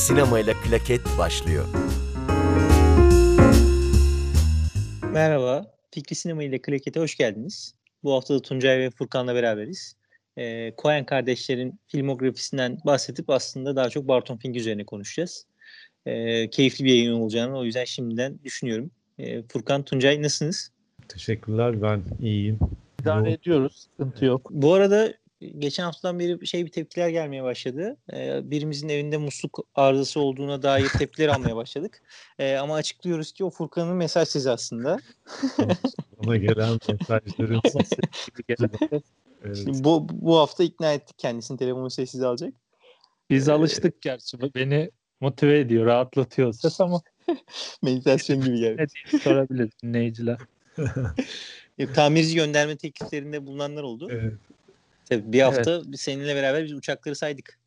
Sinema ile Klaket başlıyor. Merhaba, Fikri Sinema ile Klaket'e hoş geldiniz. Bu hafta da Tuncay ve Furkan'la beraberiz. Coen kardeşlerin filmografisinden bahsedip aslında daha çok Barton Fink üzerine konuşacağız. Keyifli bir yayın olacağını o yüzden şimdiden düşünüyorum. Furkan, Tuncay nasılsınız? Teşekkürler, ben iyiyim. İdare ediyoruz, sıkıntı yok. Bu arada geçen haftadan beri bir tepkiler gelmeye başladı. Birimizin evinde musluk arızası olduğuna dair tepkiler almaya başladık. Ama açıklıyoruz ki o Furkan'ın mesaj sizi aslında. Ona gelen mesajların sesi. Evet. Bu hafta ikna ettik kendisini, telefonu sessiz alacak. Biz alıştık gerçi. Beni motive ediyor, rahatlatıyor ses ama. Meditasyon gibi geldi. Evet, sorabilir dinleyiciler. Tamirci gönderme tekliflerinde bulunanlar oldu. Evet. Tabii bir hafta seninle beraber biz uçakları saydık.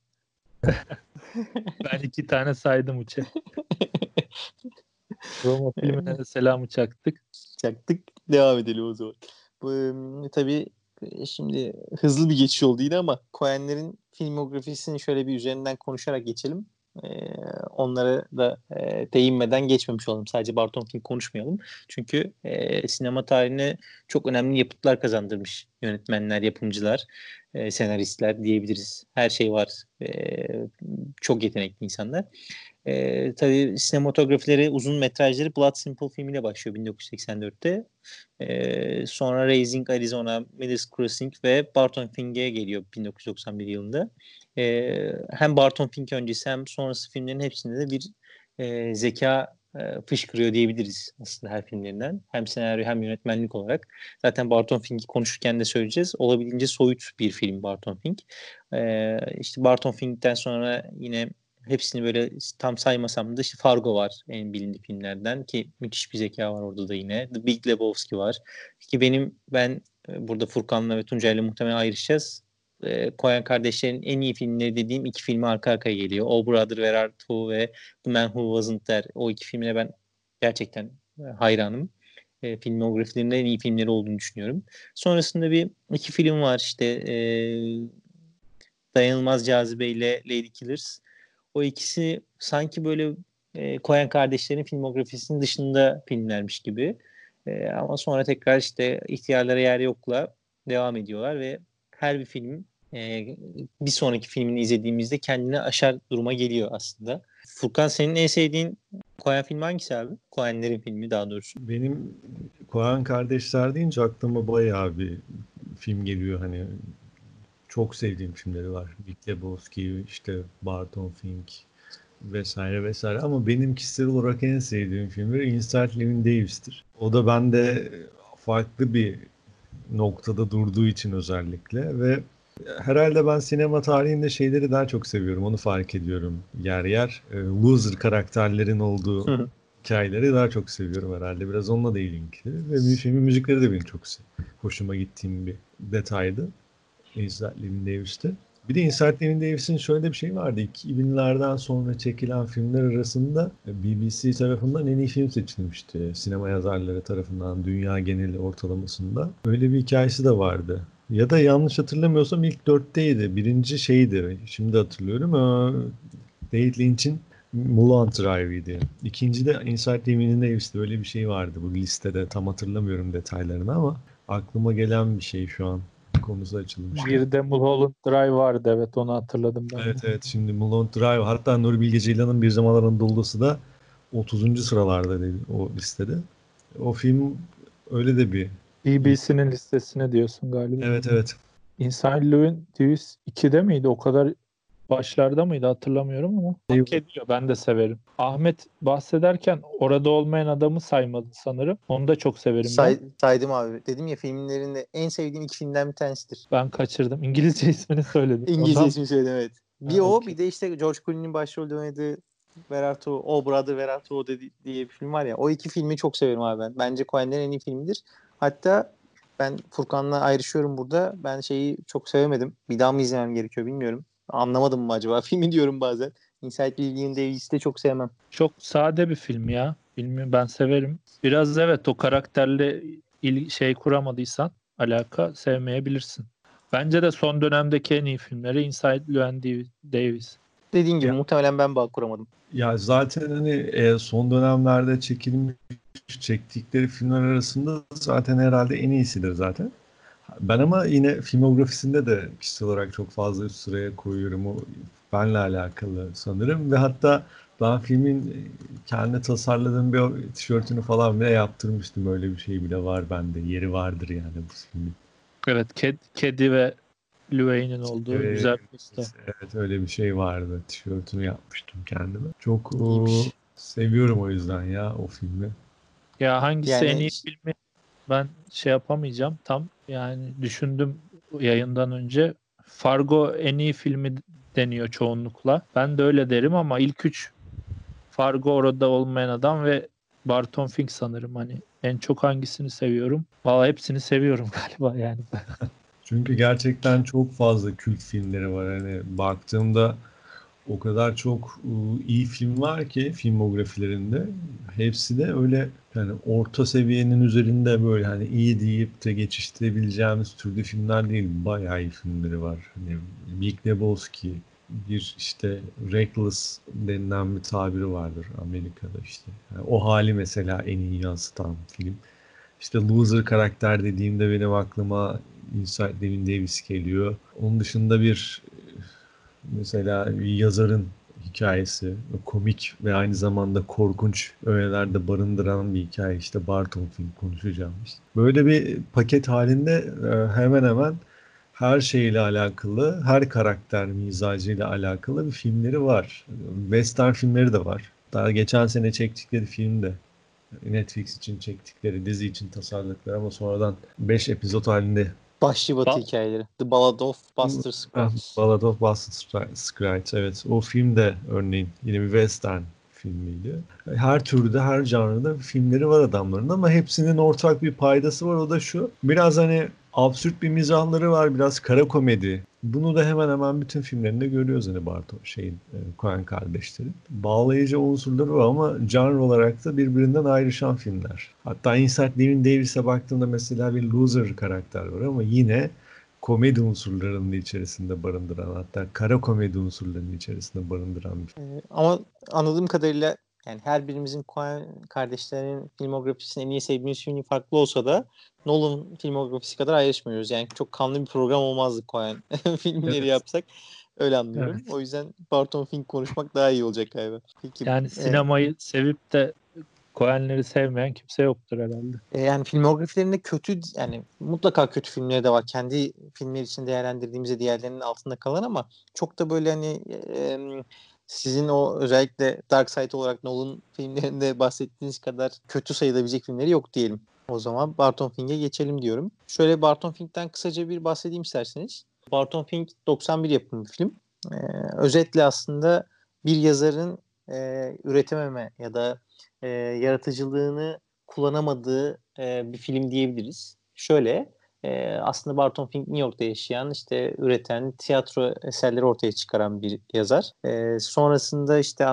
Ben 2 tane saydım uçak. Roma filmine de selam uçaktık. Devam edelim o zaman. Tabii şimdi hızlı bir geçiş oldu yine ama Coen'lerin filmografisini şöyle bir üzerinden konuşarak geçelim. Onlara da değinmeden geçmemiş olalım. Sadece Barton Fink konuşmayalım. Çünkü sinema tarihine çok önemli yapıtlar kazandırmış yönetmenler, yapımcılar, senaristler diyebiliriz. Her şey var. Çok yetenekli insanlar. Tabii sinematografileri, uzun metrajları Blood Simple filmiyle başlıyor 1984'te. Sonra Raising Arizona, Miller's Crossing ve Barton Fink'e geliyor 1991 yılında. Hem Barton Fink öncesi hem sonrası filmlerin hepsinde de bir zeka fışkırıyor diyebiliriz aslında her filmlerinden. Hem senaryo hem yönetmenlik olarak. Zaten Barton Fink'i konuşurken de söyleyeceğiz. Olabildiğince soyut bir film Barton Fink. İşte Barton Fink'ten sonra yine hepsini böyle tam saymasam da Fargo var en bilindik filmlerden ki müthiş bir zeka var orada da yine. The Big Lebowski var. Ki ben burada Furkan'la ve Tuncay'la muhtemelen ayrışacağız. Coen kardeşlerin en iyi filmleri dediğim 2 filmi arka arkaya geliyor. O Brother Where Art Thou ve The Man Who Wasn't There. O 2 filmine ben gerçekten hayranım. Filmografilerinde en iyi filmleri olduğunu düşünüyorum. Sonrasında 2 film var işte Dayanılmaz Cazibe ile Lady Killers. O ikisi sanki böyle Coen kardeşlerin filmografisinin dışında filmlermiş gibi. Ama sonra tekrar işte İhtiyarlara Yer Yok'la devam ediyorlar ve her bir film bir sonraki filmini izlediğimizde kendini aşar duruma geliyor aslında. Furkan, senin en sevdiğin Coen filmi hangisi abi? Coen'lerin filmi daha doğrusu. Benim Coen kardeşler deyince aklıma bayağı bir film geliyor hani. Çok sevdiğim filmleri var. Big Lebowski, işte Barton Fink vesaire. Ama benim kişisel olarak en sevdiğim filmleri Inside Llewyn Davis'tir. O da bende farklı bir noktada durduğu için özellikle ve herhalde ben sinema tarihinde şeyleri daha çok seviyorum. Onu fark ediyorum yer. Loser karakterlerin olduğu hikayeleri daha çok seviyorum herhalde. Biraz onunla da ilgili. Ve filmin müzikleri de benim çok hoşuma gittiğim bir detaydı. Inside Llewyn Davis'te. Bir de Inside Llewyn Davis'in şöyle bir şey vardı. 2000'lerden sonra çekilen filmler arasında BBC tarafından en iyi film seçilmişti. Sinema yazarları tarafından dünya geneli ortalamasında. Öyle bir hikayesi de vardı. Ya da yanlış hatırlamıyorsam ilk 4'teydi. Birinci şeydi. Şimdi hatırlıyorum. David Lynch'in Mulholland Drive'ydi. İkinci de Inside Llewyn Davis'te öyle bir şey vardı. Bu listede tam hatırlamıyorum detaylarını ama aklıma gelen bir şey şu an. Konusu açılmış. Bir de Mulholland Drive vardı, evet onu hatırladım ben. Evet şimdi Mulholland Drive, hatta Nuri Bilge Ceylan'ın Bir Zamanların Dolusu da 30. sıralarda dedi o listede. O film öyle de bir... BBC'nin listesine diyorsun galiba. Evet. Inside Llewyn Davis 2'de miydi? O kadar başlarda mıydı hatırlamıyorum ama. Hak ediyor, ben de severim. Ahmet bahsederken orada olmayan adamı saymadı sanırım. Onu da çok severim. Saydım abi. Dedim ya filmlerinde en sevdiğim 2 filmden bir tanesidir. Ben kaçırdım. İngilizce ismini söyledim. İsmini söyledim evet. Bir de işte George Clooney'nin başrolde oynadığı Verato, O Brother Where Art Thou diye bir film var ya. O 2 filmi çok severim abi ben. Bence Coen'lerin en iyi filmidir. Hatta ben Furkan'la ayrışıyorum burada. Ben çok sevemedim. Bir daha mı izlemem gerekiyor bilmiyorum. Anlamadım mı acaba? Filmi diyorum bazen. Inside Llewyn Davis'i de çok sevmem. Çok sade bir film ya. Bilmiyorum, ben severim. Biraz evet o karakterle kuramadıysan alaka sevmeyebilirsin. Bence de son dönemdeki en iyi filmleri Inside Llewyn Davis. dediğin gibi muhtemelen ben bağ kuramadım. Ya zaten hani son dönemlerde çektikleri filmler arasında zaten herhalde en iyisidir zaten. Ben ama yine filmografisinde de kişisel olarak çok fazla üst sıraya koyuyorum. O benle alakalı sanırım ve hatta ben filmin kendi tasarladığım bir tişörtünü falan bile yaptırmıştım. Öyle bir şey bile var bende. Yeri vardır yani bu filmin. Evet, kedi ve Llewyn'in olduğu güzel bir usta. Evet, öyle bir şey vardı. Tişörtünü yapmıştım kendime. Çok seviyorum o yüzden ya o filmi. Ya hangisi yani... en iyi filmi ben yapamayacağım tam. Yani düşündüm yayından önce. Fargo en iyi filmi deniyor çoğunlukla. Ben de öyle derim ama ilk üç Fargo, Orada Olmayan Adam ve Barton Fink sanırım. Hani en çok hangisini seviyorum? Vallahi hepsini seviyorum galiba yani. Çünkü gerçekten çok fazla kült filmleri var. Hani baktığımda o kadar çok iyi film var ki filmografilerinde. Hepsi de öyle yani orta seviyenin üzerinde böyle hani iyi deyip de geçiştirebileceğimiz türde filmler değil. Bayağı iyi filmleri var. Hani Big Lebowski, bir işte reckless denilen bir tabiri vardır Amerika'da işte. Yani o hali mesela en iyi yansıtan film. İşte loser karakter dediğimde benim aklıma Inside Llewyn Davis geliyor. Onun dışında bir mesela bir yazarın hikayesi, komik ve aynı zamanda korkunç öğelerde barındıran bir hikaye. İşte Barton Fink konuşacağım. Böyle bir paket halinde hemen hemen her şeyle alakalı, her karakter mizacıyla alakalı bir filmleri var. Western filmleri de var. Daha geçen sene çektikleri film de Netflix için çektikleri, dizi için tasarladıkları ama sonradan 5 epizod halinde Başlıbatı hikayeleri. The Ballad of Buster Scruggs. Ballad of Buster Scruggs, evet. O film de örneğin yine bir western filmiydi. Her türde, her janrda filmleri var adamların ama hepsinin ortak bir paydası var. O da şu, biraz hani absürt bir mizahları var, biraz kara komedi. Bunu da hemen hemen bütün filmlerinde görüyoruz hani Barton Coen kardeşlerin. Bağlayıcı unsurları var ama genre olarak da birbirinden ayrışan filmler. Hatta Inside Llewyn Davis'e baktığında mesela bir loser karakter var ama yine komedi unsurlarının içerisinde barındıran, hatta kara komedi unsurlarının içerisinde barındıran bir film. Ama anladığım kadarıyla yani her birimizin Coen kardeşlerinin filmografisinin en iyi sevdiğimiz filmi farklı olsa da Nolan filmografisi kadar ayrışmıyoruz. Yani çok kanlı bir program olmazdı Coen filmleri yapsak. Öyle anlıyorum. Evet. O yüzden Barton Fink konuşmak daha iyi olacak galiba. Peki, yani sinemayı sevip de Coen'leri sevmeyen kimse yoktur herhalde. Yani filmografilerinde kötü, yani mutlaka kötü filmleri de var. Kendi filmler için değerlendirdiğimizde diğerlerinin altında kalan ama çok da böyle hani... sizin o özellikle Dark Side olarak Nolan filmlerinde bahsettiğiniz kadar kötü sayılabilecek filmleri yok diyelim. O zaman Barton Fink'e geçelim diyorum. Şöyle Barton Fink'ten kısaca bir bahsedeyim isterseniz. Barton Fink 91 yapımı bir film. Özetle aslında bir yazarın üretememe ya da yaratıcılığını kullanamadığı bir film diyebiliriz. Şöyle... aslında Barton Fink New York'ta yaşayan, işte üreten, tiyatro eserleri ortaya çıkaran bir yazar. Sonrasında işte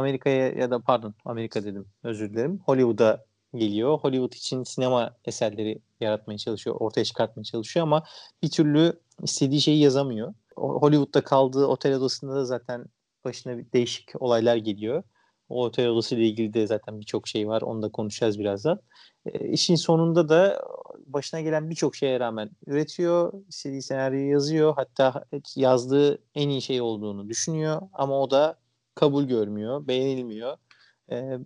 Hollywood'a geliyor. Hollywood için sinema eserleri yaratmaya çalışıyor, ortaya çıkartmaya çalışıyor ama bir türlü istediği şeyi yazamıyor. Hollywood'da kaldığı otel odasında da zaten başına değişik olaylar geliyor. O otel odasıyla ilgili de zaten birçok şey var. Onu da konuşacağız birazdan. İşin sonunda da başına gelen birçok şeye rağmen üretiyor. İstediği senaryoyu yazıyor. Hatta yazdığı en iyi şey olduğunu düşünüyor. Ama o da kabul görmüyor. Beğenilmiyor.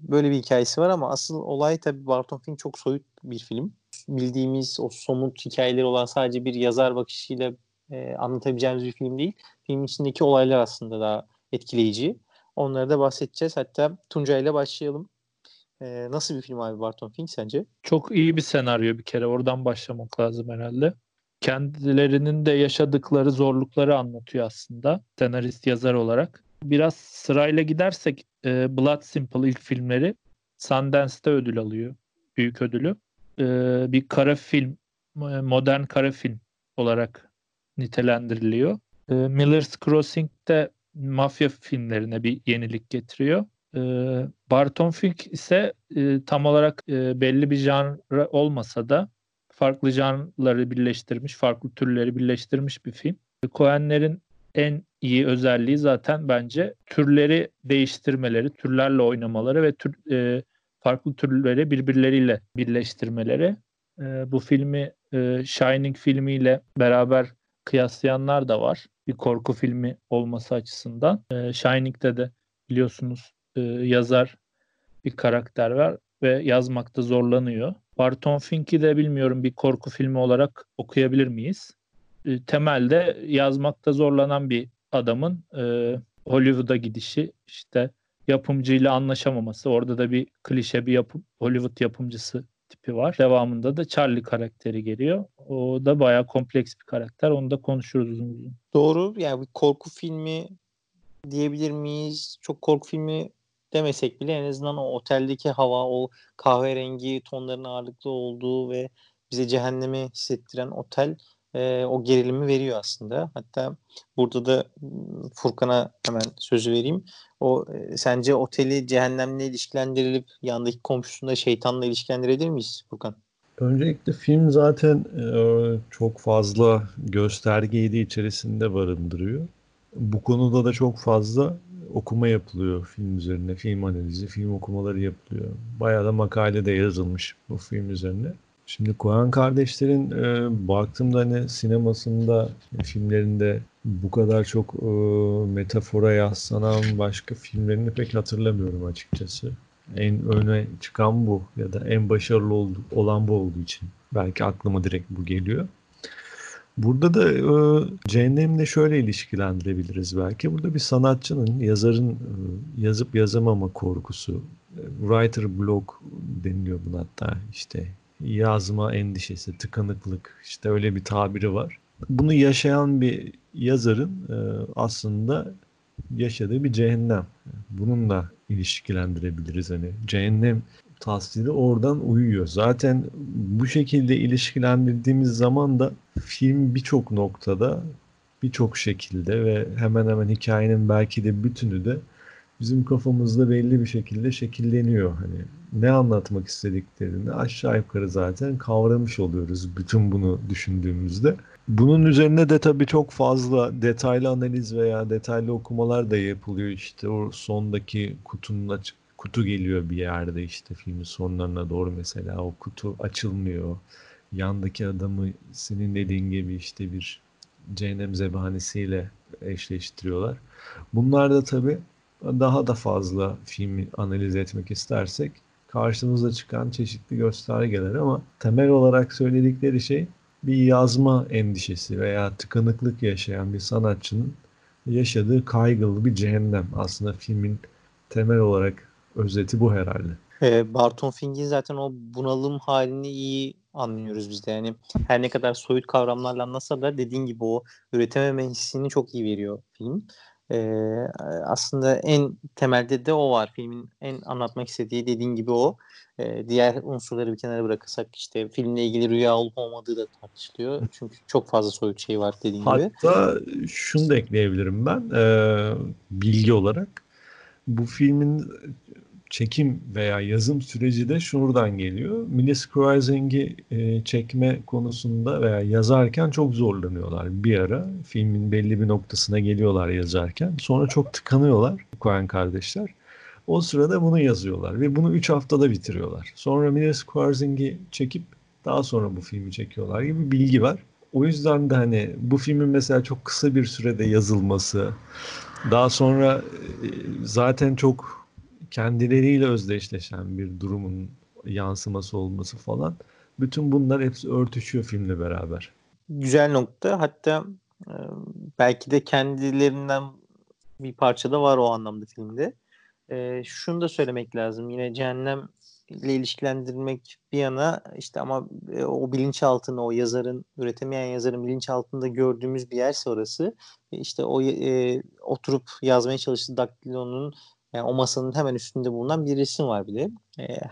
Böyle bir hikayesi var ama asıl olay tabii Barton Fink çok soyut bir film. Bildiğimiz o somut hikayeleri olan sadece bir yazar bakışıyla anlatabileceğimiz bir film değil. Filmin içindeki olaylar aslında daha etkileyici. Onlara da bahsedeceğiz. Hatta Tuncay'la başlayalım. Nasıl bir film abi Barton Fink sence? Çok iyi bir senaryo bir kere. Oradan başlamak lazım herhalde. Kendilerinin de yaşadıkları zorlukları anlatıyor aslında. Senarist yazar olarak. Biraz sırayla gidersek Blood Simple ilk filmleri Sundance'da ödül alıyor. Büyük ödülü. Bir kara film, modern kara film olarak nitelendiriliyor. Miller's Crossing'de mafya filmlerine bir yenilik getiriyor. Barton Fink ise tam olarak belli bir janra olmasa da farklı janrları birleştirmiş, farklı türleri birleştirmiş bir film. Coen'lerin en iyi özelliği zaten bence türleri değiştirmeleri, türlerle oynamaları ve farklı türleri birbirleriyle birleştirmeleri. Bu filmi Shining filmiyle beraber kıyaslayanlar da var. Bir korku filmi olması açısından. Shining'de de biliyorsunuz yazar bir karakter var ve yazmakta zorlanıyor. Barton Fink'i de bilmiyorum bir korku filmi olarak okuyabilir miyiz? Temelde yazmakta zorlanan bir adamın Hollywood'a gidişi, işte yapımcıyla anlaşamaması. Orada da bir klişe bir Hollywood yapımcısı tipi var. Devamında da Charlie karakteri geliyor. O da bayağı kompleks bir karakter. Onu da konuşuruz uzun uzun. Doğru. Yani bir korku filmi diyebilir miyiz? Çok korku filmi demesek bile en azından o oteldeki hava, o kahverengi tonların ağırlıklı olduğu ve bize cehennemi hissettiren otel o gerilimi veriyor aslında. Hatta burada da Furkan'a hemen sözü vereyim. O sence oteli cehennemle ilişkilendirilip yandaki komşusunu da şeytanla ilişkilendirebilir miyiz Furkan? Öncelikle film zaten çok fazla göstergeyi de içerisinde barındırıyor. Bu konuda da çok fazla okuma yapılıyor film üzerine. Film analizi, film okumaları yapılıyor. Bayağı da makale de yazılmış bu film üzerine. Şimdi Coen kardeşlerin baktığımda hani sinemasında, filmlerinde bu kadar çok metafora yaslanan başka filmlerini pek hatırlamıyorum açıkçası. En öne çıkan bu ya da en başarılı olan bu olduğu için belki aklıma direkt bu geliyor. Burada da cehennemle şöyle ilişkilendirebiliriz belki. Burada bir sanatçının, yazarın yazıp yazamama korkusu, writer block deniliyor buna hatta işte. Yazma endişesi, tıkanıklık, işte öyle bir tabiri var. Bunu yaşayan bir yazarın aslında yaşadığı bir cehennem. Bununla ilişkilendirebiliriz. Hani cehennem tasviri oradan uyuyor. Zaten bu şekilde ilişkilendirdiğimiz zaman da film birçok noktada, birçok şekilde ve hemen hemen hikayenin belki de bütünü de bizim kafamızda belli bir şekilde şekilleniyor. Hani ne anlatmak istediklerini aşağı yukarı zaten kavramış oluyoruz bütün bunu düşündüğümüzde. Bunun üzerine de tabii çok fazla detaylı analiz veya detaylı okumalar da yapılıyor. İşte o sondaki kutu geliyor bir yerde, işte filmin sonlarına doğru mesela o kutu açılmıyor. Yandaki adamı senin dediğin gibi işte bir cehennem zebanisiyle eşleştiriyorlar. Bunlar da tabii daha da fazla filmi analiz etmek istersek karşımıza çıkan çeşitli göstergeler, ama temel olarak söyledikleri şey bir yazma endişesi veya tıkanıklık yaşayan bir sanatçının yaşadığı kaygılı bir cehennem. Aslında filmin temel olarak özeti bu herhalde. Barton Fink'in zaten o bunalım halini iyi anlıyoruz biz de. Yani her ne kadar soyut kavramlarla anlasa da dediğin gibi o üretememe hissini çok iyi veriyor film. Aslında en temelde de o var. Filmin en anlatmak istediği dediğin gibi o. Diğer unsurları bir kenara bırakırsak işte filmle ilgili rüya olup olmadığı da tartışılıyor. Çünkü çok fazla soyut şey var dediğin gibi. Hatta şunu da ekleyebilirim ben bilgi olarak. Bu filmin çekim veya yazım süreci de şuradan geliyor. Miller's Crossing'i çekme konusunda veya yazarken çok zorlanıyorlar bir ara. Filmin belli bir noktasına geliyorlar yazarken. Sonra çok tıkanıyorlar Coen kardeşler. O sırada bunu yazıyorlar ve bunu 3 haftada bitiriyorlar. Sonra Miller's Crossing'i çekip daha sonra bu filmi çekiyorlar gibi bilgi var. O yüzden de hani bu filmin mesela çok kısa bir sürede yazılması, daha sonra zaten çok kendileriyle özdeşleşen bir durumun yansıması olması falan. Bütün bunlar hepsi örtüşüyor filmle beraber. Güzel nokta. Hatta belki de kendilerinden bir parça da var o anlamda filmde. Şunu da söylemek lazım. Yine cehennemle ilişkilendirmek bir yana işte ama o bilinçaltına, o yazarın, üretemeyen yazarın bilinçaltında gördüğümüz bir yerse orası. İşte o oturup yazmaya çalıştığı daktilonun, yani o masanın hemen üstünde bulunan bir resim var bir de.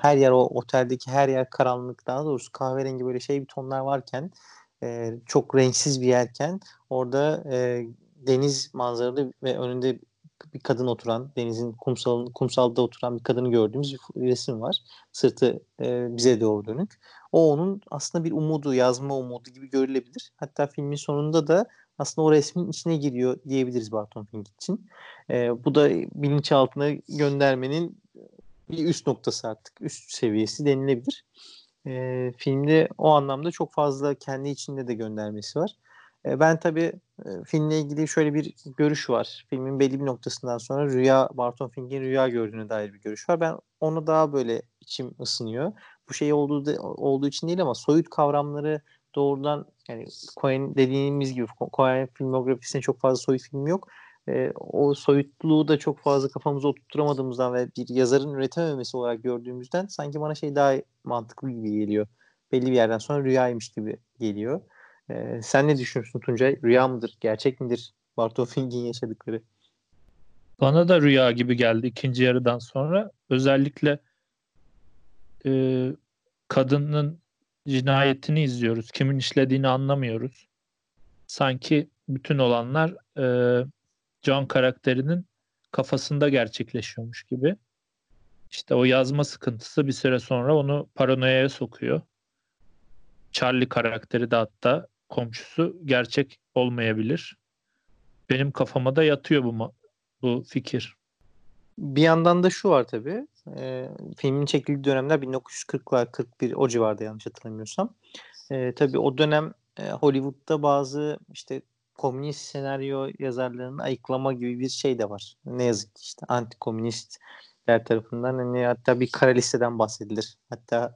Her yer, o oteldeki her yer karanlık, daha doğrusu kahverengi böyle şey bir tonlar varken, çok renksiz bir yerken orada deniz manzaralı ve önünde bir kadın oturan, denizin kumsalda oturan bir kadını gördüğümüz bir resim var. Sırtı bize doğru dönük. O onun aslında bir umudu, yazma umudu gibi görülebilir. Hatta filmin sonunda da aslında o resmin içine giriyor diyebiliriz Barton Fink için. Bu da bilinçaltına göndermenin bir üst noktası, artık üst seviyesi denilebilir. Filmde o anlamda çok fazla kendi içinde de göndermesi var. Ben tabii filmle ilgili şöyle bir görüş var. Filmin belli bir noktasından sonra Barton Fink'in rüya gördüğüne dair bir görüş var. Ben onu daha böyle içim ısınıyor. Bu şey olduğu için değil ama soyut kavramları doğrudan, yani Coen dediğimiz gibi Coen filmografisinde çok fazla soyut film yok. O soyutluğu da çok fazla kafamıza oturtturamadığımızdan ve bir yazarın üretememesi olarak gördüğümüzden sanki bana şey daha mantıklı gibi geliyor. Belli bir yerden sonra rüyaymış gibi geliyor. Sen ne düşünüyorsun Tuncay? Rüya mıdır? Gerçek midir Barton Fink'in yaşadıkları? Bana da rüya gibi geldi ikinci yarıdan sonra. Özellikle kadının cinayetini izliyoruz. Kimin işlediğini anlamıyoruz. Sanki bütün olanlar John karakterinin kafasında gerçekleşiyormuş gibi. İşte o yazma sıkıntısı bir süre sonra onu paranoyaya sokuyor. Charlie karakteri de, hatta komşusu, gerçek olmayabilir. Benim kafama da yatıyor bu fikir. Bir yandan da şu var tabii. Filmin çekildiği dönemler 1940'lar, 41 o civarda yanlış hatırlamıyorsam. Tabii o dönem Hollywood'da bazı işte komünist senaryo yazarlarını ayıklama gibi bir şey de var. Ne yazık ki işte antikomünistler tarafından, hani hatta bir kara listeden bahsedilir. Hatta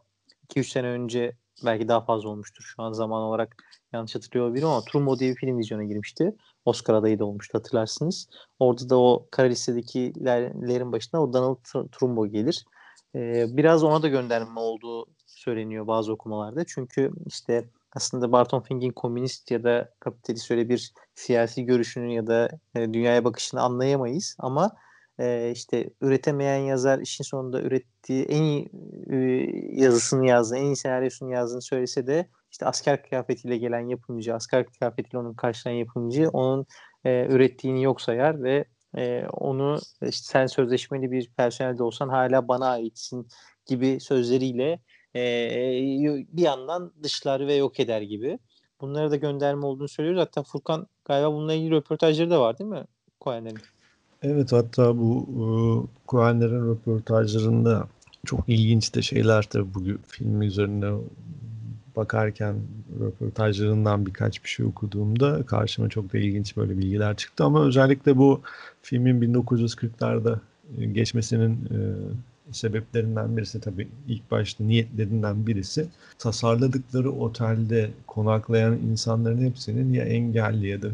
2-3 sene önce, belki daha fazla olmuştur, şu an zaman olarak yanlış hatırlıyor olabilirim ama Trumbo diye bir film vizyona girmişti. Oscar adayı da olmuştu, hatırlarsınız. Orada da o kara listedekilerin başına o Donald Trumbo gelir. Biraz ona da gönderme olduğu söyleniyor bazı okumalarda. Çünkü işte aslında Barton Fink'in komünist ya da kapitalist öyle bir siyasi görüşünü ya da dünyaya bakışını anlayamayız ama işte üretemeyen yazar işin sonunda ürettiği en iyi yazısını yazdığını, en iyi senaryosunu yazdığını söylese de işte asker kıyafetiyle gelen yapımcı, asker kıyafetiyle onun karşılayan yapımcı onun ürettiğini yok sayar ve onu işte sen sözleşmeli bir personelde olsan hala bana aitsin gibi sözleriyle bir yandan dışlar ve yok eder gibi. Bunlara da gönderme olduğunu söylüyoruz. Hatta Furkan galiba bununla ilgili röportajları da var değil mi Coen'lerin? Evet, hatta bu Coen'lerin röportajlarında çok ilginç de şeyler tabii, bugün film üzerine bakarken röportajlarından birkaç bir şey okuduğumda karşıma çok da ilginç böyle bilgiler çıktı ama özellikle bu filmin 1940'larda geçmesinin sebeplerinden birisi tabii ilk başta niyetlerinden birisi tasarladıkları otelde konaklayan insanların hepsinin ya engelli ya da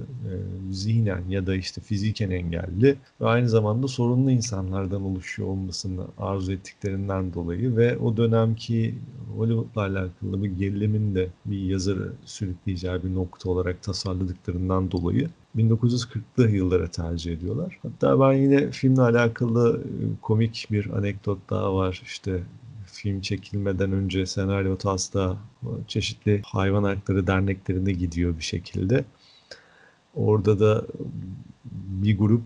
zihnen ya da işte fiziken engelli ve aynı zamanda sorunlu insanlardan oluşuyor olmasını arzu ettiklerinden dolayı ve o dönemki Hollywood'la alakalı bir gerilimin de bir yazarı sürükleyeceği bir nokta olarak tasarladıklarından dolayı 1940'lı yıllara tercih ediyorlar. Hatta ben yine filmle alakalı komik bir anekdot daha var. İşte film çekilmeden önce senaryo taslağı çeşitli hayvan hakları derneklerine gidiyor bir şekilde. Orada da bir grup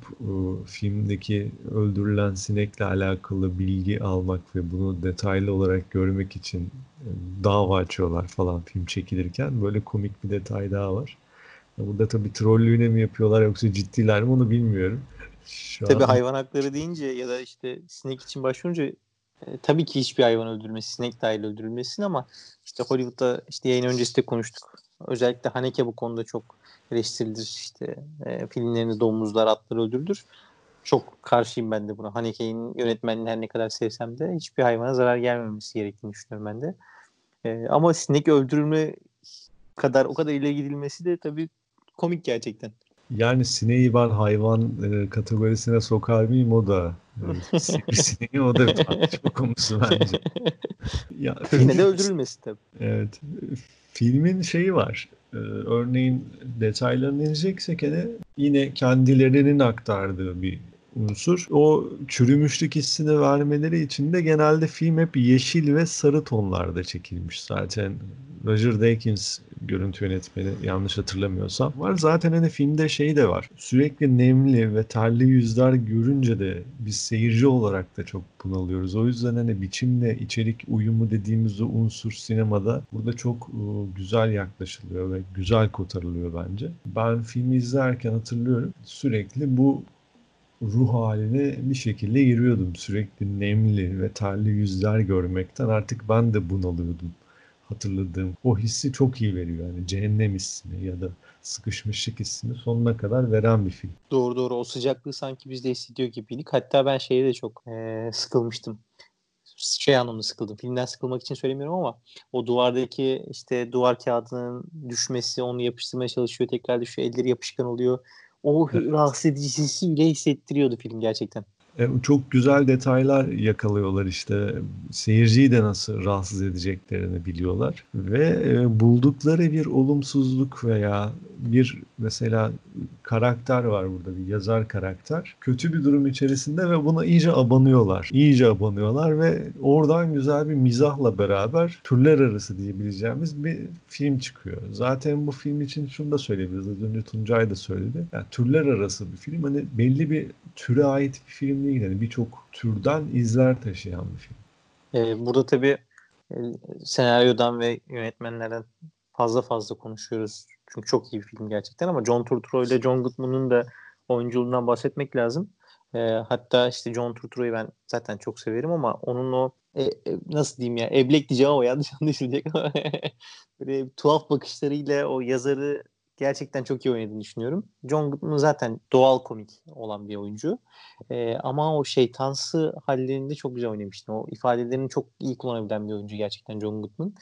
filmdeki öldürülen sinekle alakalı bilgi almak ve bunu detaylı olarak görmek için dava açıyorlar falan film çekilirken. Böyle komik bir detay daha var. Burada tabii trollüğüne mi yapıyorlar yoksa ciddiler mi onu bilmiyorum. Tabii hayvan hakları deyince ya da işte sinek için başvurunca tabii ki hiçbir hayvan öldürülmesi, sinek dahil öldürülmesin ama işte Hollywood'da işte yayın öncesi de konuştuk. Özellikle Haneke bu konuda çok eleştirilir. İşte filmlerinde domuzlar, atlar öldürülür. Çok karşıyım ben de buna. Haneke'nin yönetmenini her ne kadar sevsem de hiçbir hayvana zarar gelmemesi gerektiğini düşünüyorum ben de. Ama sinek öldürülme kadar, o kadar ileri gidilmesi de tabii komik gerçekten. Yani sineği ben hayvan kategorisine sokar mıyım, o da sineği o da bir tartışma konusu bence. Ya, yine de öldürülmesi tabii. Evet. Filmin şeyi var. Örneğin detaylarını ineceksek yine kendilerinin aktardığı bir unsur. O çürümüşlük hissini vermeleri için de genelde film hep yeşil ve sarı tonlarda çekilmiş zaten. Roger Deakins görüntü yönetmeni, yanlış hatırlamıyorsam, var. Zaten hani filmde şey de var. Sürekli nemli ve terli yüzler görünce de biz seyirci olarak da çok bunalıyoruz. O yüzden hani biçimle içerik uyumu dediğimiz o unsur sinemada burada çok güzel yaklaşılıyor ve güzel kotarılıyor bence. Ben filmi izlerken hatırlıyorum, sürekli bu ruh haline bir şekilde giriyordum. Sürekli nemli ve terli yüzler görmekten artık ben de bunalıyordum. Hatırladığım o hissi çok iyi veriyor. Yani cehennem hissini ya da sıkışmışlık hissini sonuna kadar veren bir film. Doğru. O sıcaklığı sanki biz de hissediyor gibiydik. Hatta ben şeye de çok sıkılmıştım. Şey anlamda sıkıldım. Filmden sıkılmak için söylemiyorum ama o duvardaki işte duvar kağıdının düşmesi, onu yapıştırmaya çalışıyor. Tekrar düşüyor. Elleri yapışkan oluyor. O evet. Rahatsız edici hissi bile hissettiriyordu film gerçekten. Çok güzel detaylar yakalıyorlar işte. Seyirciyi de nasıl rahatsız edeceklerini biliyorlar. Ve buldukları bir olumsuzluk veya bir mesela karakter var burada, bir yazar karakter. Kötü bir durum içerisinde ve buna iyice abanıyorlar. İyice abanıyorlar ve oradan güzel bir mizahla beraber türler arası diyebileceğimiz bir film çıkıyor. Zaten bu film için şunu da söyleyebiliriz. Az önce Tuncay da söyledi. Yani türler arası bir film. Hani belli bir türe ait bir film değil. Yani birçok türden izler taşıyan bir film. Burada tabii senaryodan ve yönetmenlerden fazla konuşuyoruz. Çünkü çok iyi bir film gerçekten ama John Turturro ile John Goodman'ın da oyunculuğundan bahsetmek lazım. Hatta işte John Turturro'yu ben zaten çok severim ama onun o nasıl diyeyim ya, eblek diyeceğim ama yanlış anlaşılacak ama böyle tuhaf bakışlarıyla o yazarı gerçekten çok iyi oynadığını düşünüyorum. John Goodman zaten doğal komik olan bir oyuncu. Ama o şeytansı hallerinde çok güzel oynamıştı. O ifadelerini çok iyi kullanabilen bir oyuncu gerçekten John Goodman.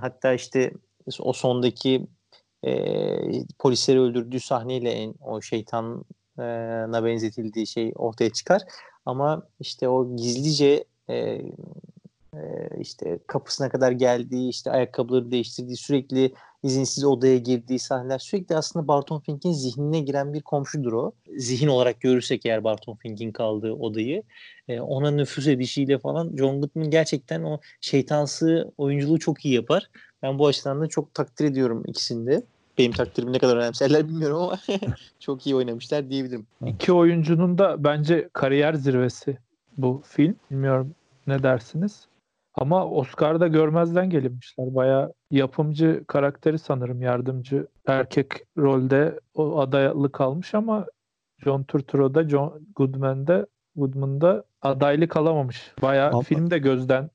Hatta işte o sondaki polisleri öldürdüğü sahneyle o şeytana benzetildiği şey ortaya çıkar. Ama işte o gizlice işte kapısına kadar geldiği, işte ayakkabıları değiştirdiği, sürekli izinsiz odaya girdiği sahneler sürekli aslında Barton Fink'in zihnine giren bir komşudur o. Zihin olarak görürsek eğer Barton Fink'in kaldığı odayı, ona nüfuz edişiyle falan John Goodman gerçekten o şeytansı oyunculuğu çok iyi yapar. Ben bu açıdan da çok takdir ediyorum ikisini de. Benim takdirimi ne kadar önemserler bilmiyorum ama çok iyi oynamışlar diyebilirim. İki oyuncunun da bence kariyer zirvesi bu film. Bilmiyorum ne dersiniz? Ama Oscar'da görmezden gelinmişler. Bayağı yapımcı karakteri sanırım yardımcı erkek rolde o adaylık almış ama John Turturro'da, John Goodman'da adaylık alamamış. Bayağı ama filmde gözden.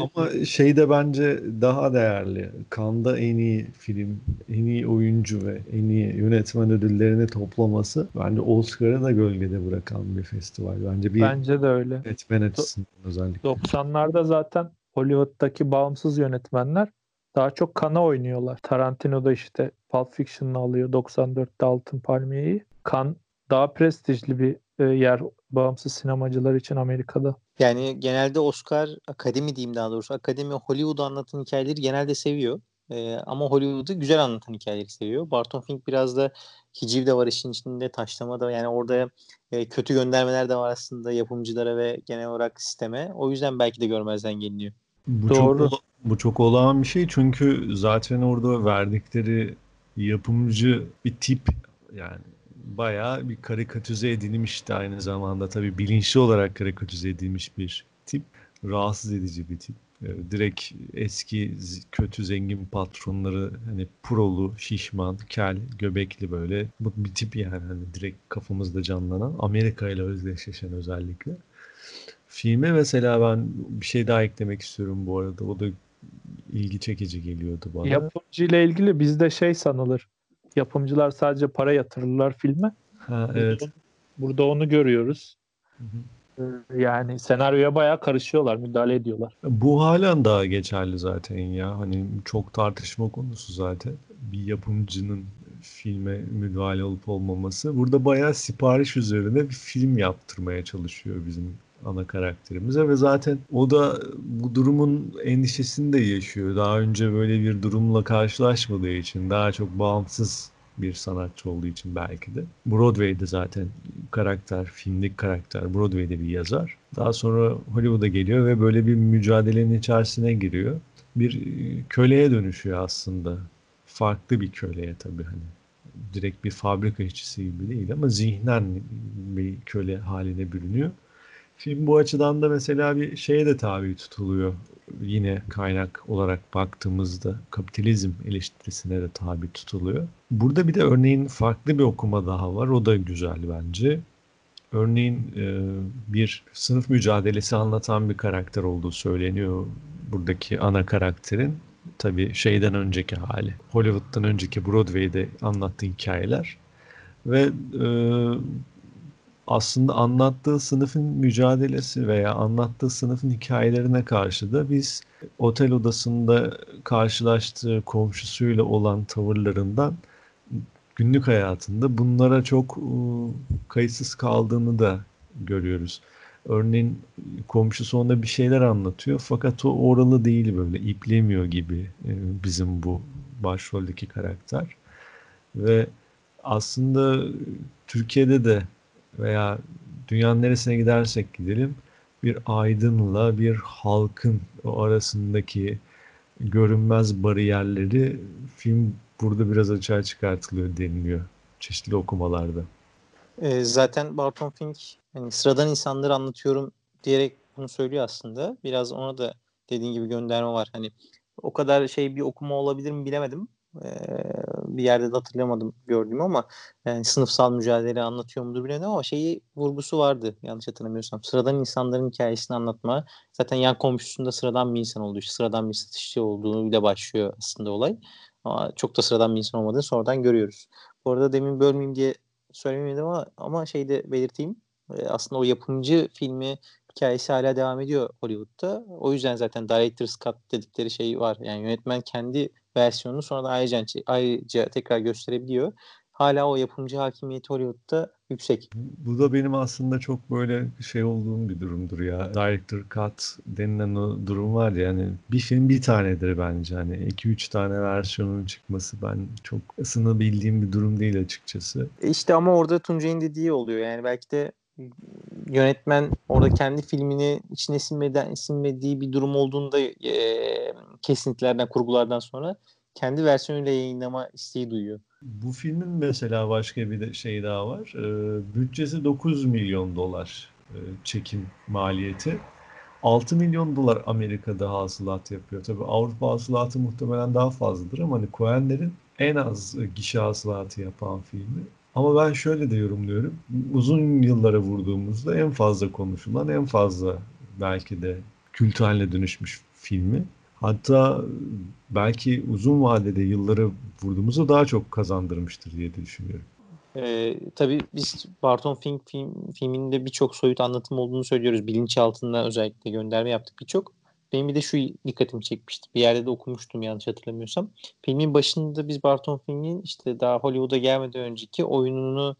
Ama şey de bence daha değerli. Cannes'da en iyi film, en iyi oyuncu ve en iyi yönetmen ödüllerini toplaması bence Oscar'a da gölgede bırakan bir festival. Bence de öyle. Yönetmen açısından özellikle. 90'larda zaten Hollywood'daki bağımsız yönetmenler daha çok Cannes'a oynuyorlar. Tarantino da işte Pulp Fiction'la alıyor 94'te Altın Palmiye'yi. Cannes daha prestijli bir yer bağımsız sinemacılar için Amerika'da. Yani genelde Oscar akademi diyeyim, daha doğrusu akademi Hollywood'u anlatan hikayeleri genelde seviyor. Ama Hollywood'u güzel anlatan hikayeleri seviyor. Barton Fink biraz da hiciv de var işin içinde, taşlama da, yani orada kötü göndermeler de var aslında yapımcılara ve genel olarak sisteme. O yüzden belki de görmezden geliniyor. Bu çok olağan bir şey çünkü zaten orada verdikleri yapımcı bir tip, yani bayağı bir karikatüze edilmiş de aynı zamanda tabii bilinçli olarak karikatüze edilmiş bir tip. Rahatsız edici bir tip. Direkt eski kötü zengin patronları, hani prolu, şişman, kel, göbekli böyle bir tip, yani hani direkt kafamızda canlanan, Amerika ile özdeşleşen özellikle. Filme mesela ben bir şey daha eklemek istiyorum bu arada. O da ilgi çekici geliyordu bana. Yapımcıyla ilgili bizde şey sanılır. Yapımcılar sadece para yatırırlar filme. Ha, evet. Burada onu görüyoruz. Hı-hı. Yani senaryoya bayağı karışıyorlar, müdahale ediyorlar. Bu halen daha geçerli zaten ya. Hani çok tartışma konusu zaten. Bir yapımcının filme müdahale olup olmaması. Burada bayağı sipariş üzerine bir film yaptırmaya çalışıyor bizim ana karakterimize ve zaten o da bu durumun endişesini de yaşıyor. Daha önce böyle bir durumla karşılaşmadığı için daha çok bağımsız bir sanatçı olduğu için belki de. Broadway'de zaten karakter, filmdeki karakter Broadway'de bir yazar. Daha sonra Hollywood'a geliyor ve böyle bir mücadelenin içerisine giriyor. Bir köleye dönüşüyor aslında. Farklı bir köleye tabii hani. Direkt bir fabrika işçisi gibi değil ama zihnen bir köle haline bürünüyor. Film bu açıdan da mesela bir şeye de tabi tutuluyor. Yine kaynak olarak baktığımızda kapitalizm eleştirisine de tabi tutuluyor. Burada bir de örneğin farklı bir okuma daha var. O da güzel bence. Örneğin bir sınıf mücadelesi anlatan bir karakter olduğu söyleniyor buradaki ana karakterin. Tabii şeyden önceki hali, Hollywood'dan önceki Broadway'de anlattığı hikayeler ve aslında anlattığı sınıfın mücadelesi veya anlattığı sınıfın hikayelerine karşı da biz otel odasında karşılaştığı komşusuyla olan tavırlarından günlük hayatında bunlara çok kayıtsız kaldığını da görüyoruz. Örneğin komşusu ona bir şeyler anlatıyor fakat o oralı değil, böyle iplemiyor gibi bizim bu başroldeki karakter. Ve aslında Türkiye'de de veya dünyanın neresine gidersek gidelim bir aydınla bir halkın o arasındaki görünmez bariyerleri film burada biraz açığa çıkartılıyor deniliyor çeşitli okumalarda. Zaten Barton Fink yani sıradan insanları anlatıyorum diyerek bunu söylüyor aslında. Biraz ona da dediğin gibi gönderme var. Hani o kadar şey bir okuma olabilir mi bilemedim. Bir yerde de hatırlamadım gördüğümü ama yani sınıfsal mücadele anlatıyor mudur bilemedim ama şeyi vurgusu vardı yanlış hatırlamıyorsam. Sıradan insanların hikayesini anlatma. Zaten yan komşusunda sıradan bir insan olduğu, işte sıradan bir satışçı olduğuyla başlıyor aslında olay. Ama çok da sıradan bir insan olmadığını sonradan görüyoruz. Bu arada demin bölmeyeyim diye söylemedim ama şeyi de belirteyim. Aslında o yapımcı filmi hikayesi hala devam ediyor Hollywood'da. O yüzden zaten Director's Cut dedikleri şey var. Yani yönetmen kendi versiyonunu sonra da ayrıca tekrar gösterebiliyor. Hala o yapımcı hakimiyeti Hollywood'da yüksek. Bu da benim aslında çok böyle şey olduğum bir durumdur ya. Director's Cut denilen o durum var ya. Yani bir film bir tanedir bence. Hani 2-3 tane versiyonun çıkması ben çok ısınabildiğim bir durum değil açıkçası. İşte ama orada Tuncay'ın dediği oluyor. Yani belki de yönetmen orada kendi filmini içine sinmediği bir durum olduğunda kesintilerden, kurgulardan sonra kendi versiyonuyla yayınlama isteği duyuyor. Bu filmin mesela başka bir de şey daha var. Bütçesi $9 milyon çekim maliyeti. $6 milyon Amerika'da hasılat yapıyor. Tabii Avrupa hasılatı muhtemelen daha fazladır ama hani Coen'lerin en az gişe hasılatı yapan filmi. Ama ben şöyle de yorumluyorum. Uzun yıllara vurduğumuzda en fazla konuşulan, en fazla belki de kült haline dönüşmüş filmi. Hatta belki uzun vadede yıllara vurduğumuzda daha çok kazandırmıştır diye düşünüyorum. Tabii biz Barton Fink filminde birçok soyut anlatım olduğunu söylüyoruz. Bilinçaltına özellikle gönderme yaptık birçok. Benim bir de şu dikkatimi çekmişti. Bir yerde de okumuştum yanlış hatırlamıyorsam. Filmin başında biz Barton Fink'in işte daha Hollywood'a gelmeden önceki oyununu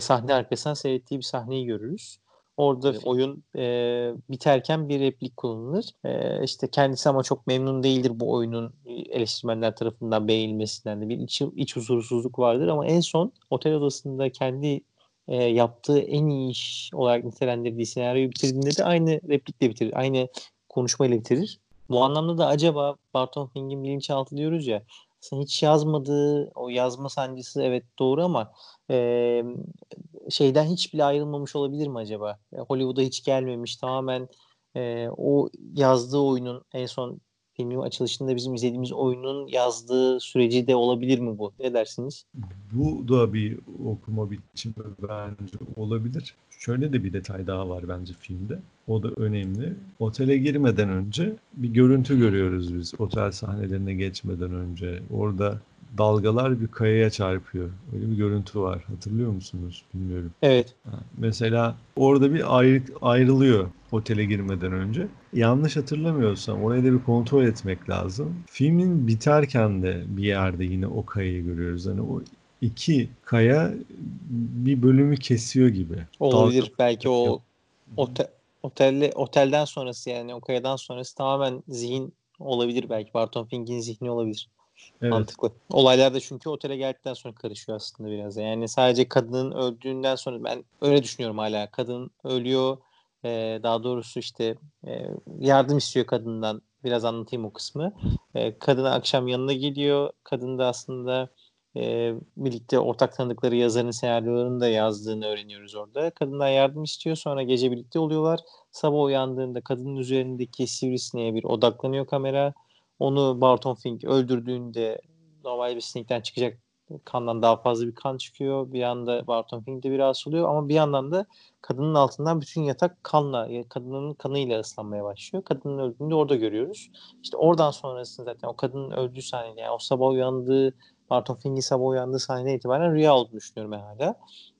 sahne arkasından seyrettiği bir sahneyi görürüz. Orada oyun biterken bir replik kullanılır. İşte kendisi ama çok memnun değildir bu oyunun eleştirmenler tarafından beğenilmesinden de. Bir iç huzursuzluk vardır ama en son otel odasında kendi yaptığı en iyi iş olarak nitelendirdiği senaryoyu bitirdiğinde de aynı replikle bitirir. Aynı konuşmayla bitirir. Bu anlamda da acaba Barton Fink'in bilinçaltı diyoruz ya, aslında hiç yazmadığı o yazma sancısı evet doğru ama şeyden hiç bile ayrılmamış olabilir mi acaba? Hollywood'a hiç gelmemiş, tamamen o yazdığı oyunun, en son filmin açılışında bizim izlediğimiz oyunun yazdığı süreci de olabilir mi bu? Ne dersiniz? Bu da bir okuma biçimi bence olabilir. Şöyle de bir detay daha var bence filmde. O da önemli. Otele girmeden önce bir görüntü görüyoruz biz. Otel sahnelerine geçmeden önce. Orada dalgalar bir kayaya çarpıyor. Öyle bir görüntü var. Hatırlıyor musunuz? Bilmiyorum. Evet. Mesela orada bir ayrılıyor otele girmeden önce. Yanlış hatırlamıyorsam orayı da bir kontrol etmek lazım. Filmin biterken de bir yerde yine o kayayı görüyoruz. Hani o iki kaya bir bölümü kesiyor gibi. Olabilir. Belki o otelden sonrası, yani o kayadan sonrası tamamen zihin olabilir belki. Barton Fink'in zihni olabilir. Evet. Mantıklı. Olaylar da çünkü otele geldikten sonra karışıyor aslında biraz. Yani sadece kadının öldüğünden sonra ben öyle düşünüyorum hala. Kadın ölüyor. Daha doğrusu işte yardım istiyor kadından. Biraz anlatayım o kısmı. Kadına akşam yanına geliyor. Kadın da aslında birlikte ortak tanıdıkları yazarın senaryolarını da yazdığını öğreniyoruz orada. Kadından yardım istiyor. Sonra gece birlikte oluyorlar. Sabah uyandığında kadının üzerindeki sivrisineğe bir odaklanıyor kamera. Onu Barton Fink öldürdüğünde normal bir sinekten çıkacak kandan daha fazla bir kan çıkıyor. Bir anda Barton Fink de biraz oluyor ama bir yandan da kadının altından bütün yatak kanla, kadının kanıyla ıslanmaya başlıyor. Kadının öldüğünü de orada görüyoruz. İşte oradan sonrasında zaten o kadının öldüğü sahne, yani o sabah uyandığı, Barton Fink'in sabah uyandığı sahne itibaren rüya olduğunu düşünüyorum ben hala.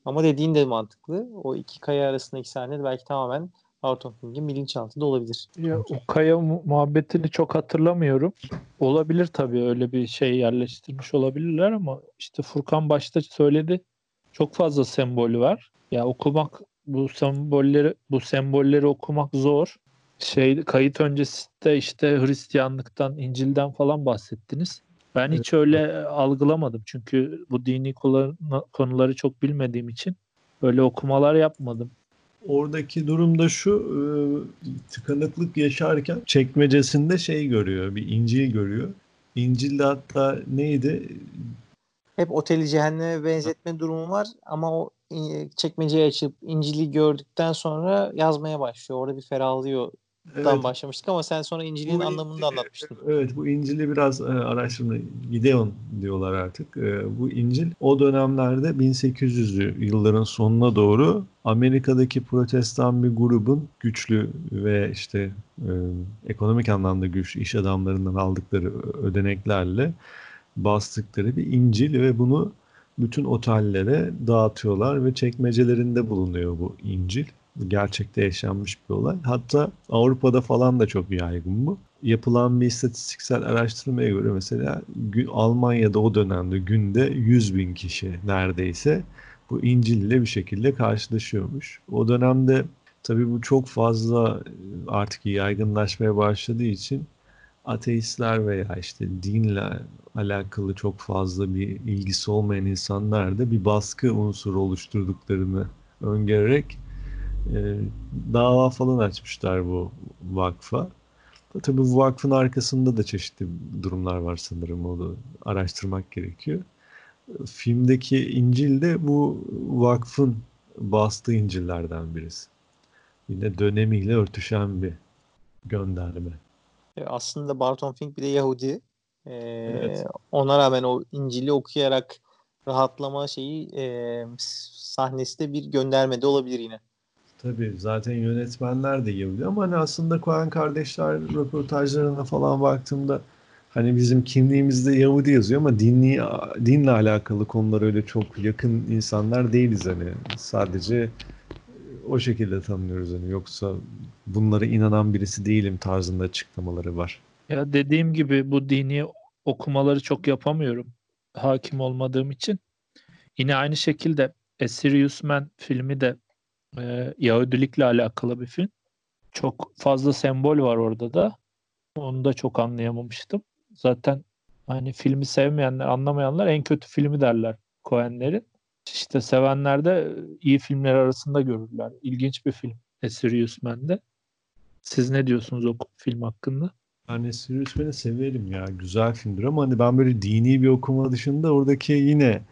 Ama dediğin de mantıklı. O iki kaya arasındaki sahne de belki tamamen Barton Fink'in bilinçaltı da olabilir. Ya, o kaya muhabbetini çok hatırlamıyorum. Olabilir tabii, öyle bir şey yerleştirmiş olabilirler ama işte Furkan başta söyledi. Çok fazla sembolü var. Ya okumak, bu sembolleri okumak zor. Kayıt öncesi de işte Hristiyanlıktan, İncil'den falan bahsettiniz. Ben evet, hiç öyle algılamadım. Çünkü bu dini konuları çok bilmediğim için öyle okumalar yapmadım. Oradaki durum da şu, tıkanıklık yaşarken çekmecesinde şey görüyor, bir İncil'i görüyor. İncil'de hatta neydi? Hep oteli cehenneme benzetme durumu var ama o çekmeceyi açıp İncil'i gördükten sonra yazmaya başlıyor. Orada bir ferahlıyor. Evet. Başlamıştık ama sen sonra İncil'in anlamını da anlatmıştın. Evet, bu İncil'i biraz araştırma. Gideon diyorlar artık. Bu İncil o dönemlerde 1800'lü yılların sonuna doğru Amerika'daki protestan bir grubun güçlü ve işte ekonomik anlamda güçlü iş adamlarından aldıkları ödeneklerle bastıkları bir İncil ve bunu bütün otellere dağıtıyorlar ve çekmecelerinde bulunuyor bu İncil. Gerçekte yaşanmış bir olay. Hatta Avrupa'da falan da çok yaygın bu. Yapılan bir istatistiksel araştırmaya göre mesela Almanya'da o dönemde günde 100.000 kişi neredeyse bu İncil'le bir şekilde karşılaşıyormuş. O dönemde tabii bu çok fazla artık yaygınlaşmaya başladığı için ateistler veya işte dinle alakalı çok fazla bir ilgisi olmayan insanlar da bir baskı unsuru oluşturduklarını öngörerek dava falan açmışlar bu vakfa. Tabii bu vakfın arkasında da çeşitli durumlar var sanırım. Onu araştırmak gerekiyor. Filmdeki İncil de bu vakfın bastığı İncil'lerden birisi. Yine dönemiyle örtüşen bir gönderme. Aslında Barton Fink bir de Yahudi. Evet. Ona rağmen o İncil'i okuyarak rahatlama şeyi sahnesi de bir göndermede olabilir yine. Tabii zaten yönetmenler de Yahudi ama hani aslında Coen kardeşler röportajlarına falan baktığımda hani bizim kimliğimizde Yahudi yazıyor ama dinle alakalı konulara öyle çok yakın insanlar değiliz hani. Sadece o şekilde tanınıyoruz hani, yoksa bunlara inanan birisi değilim tarzında açıklamaları var. Ya dediğim gibi bu dini okumaları çok yapamıyorum. Hakim olmadığım için. Yine aynı şekilde A Serious Man filmi de Yahudilikle alakalı bir film. Çok fazla sembol var orada da. Onu da çok anlayamamıştım. Zaten hani filmi sevmeyenler, anlamayanlar en kötü filmi derler Coen'lerin. İşte sevenler de iyi filmler arasında görürler. İlginç bir film A Serious Man'de. Siz ne diyorsunuz o film hakkında? Yani A Serious Man'i severim ya. Güzel filmdir ama hani ben böyle dini bir okuma dışında oradaki yine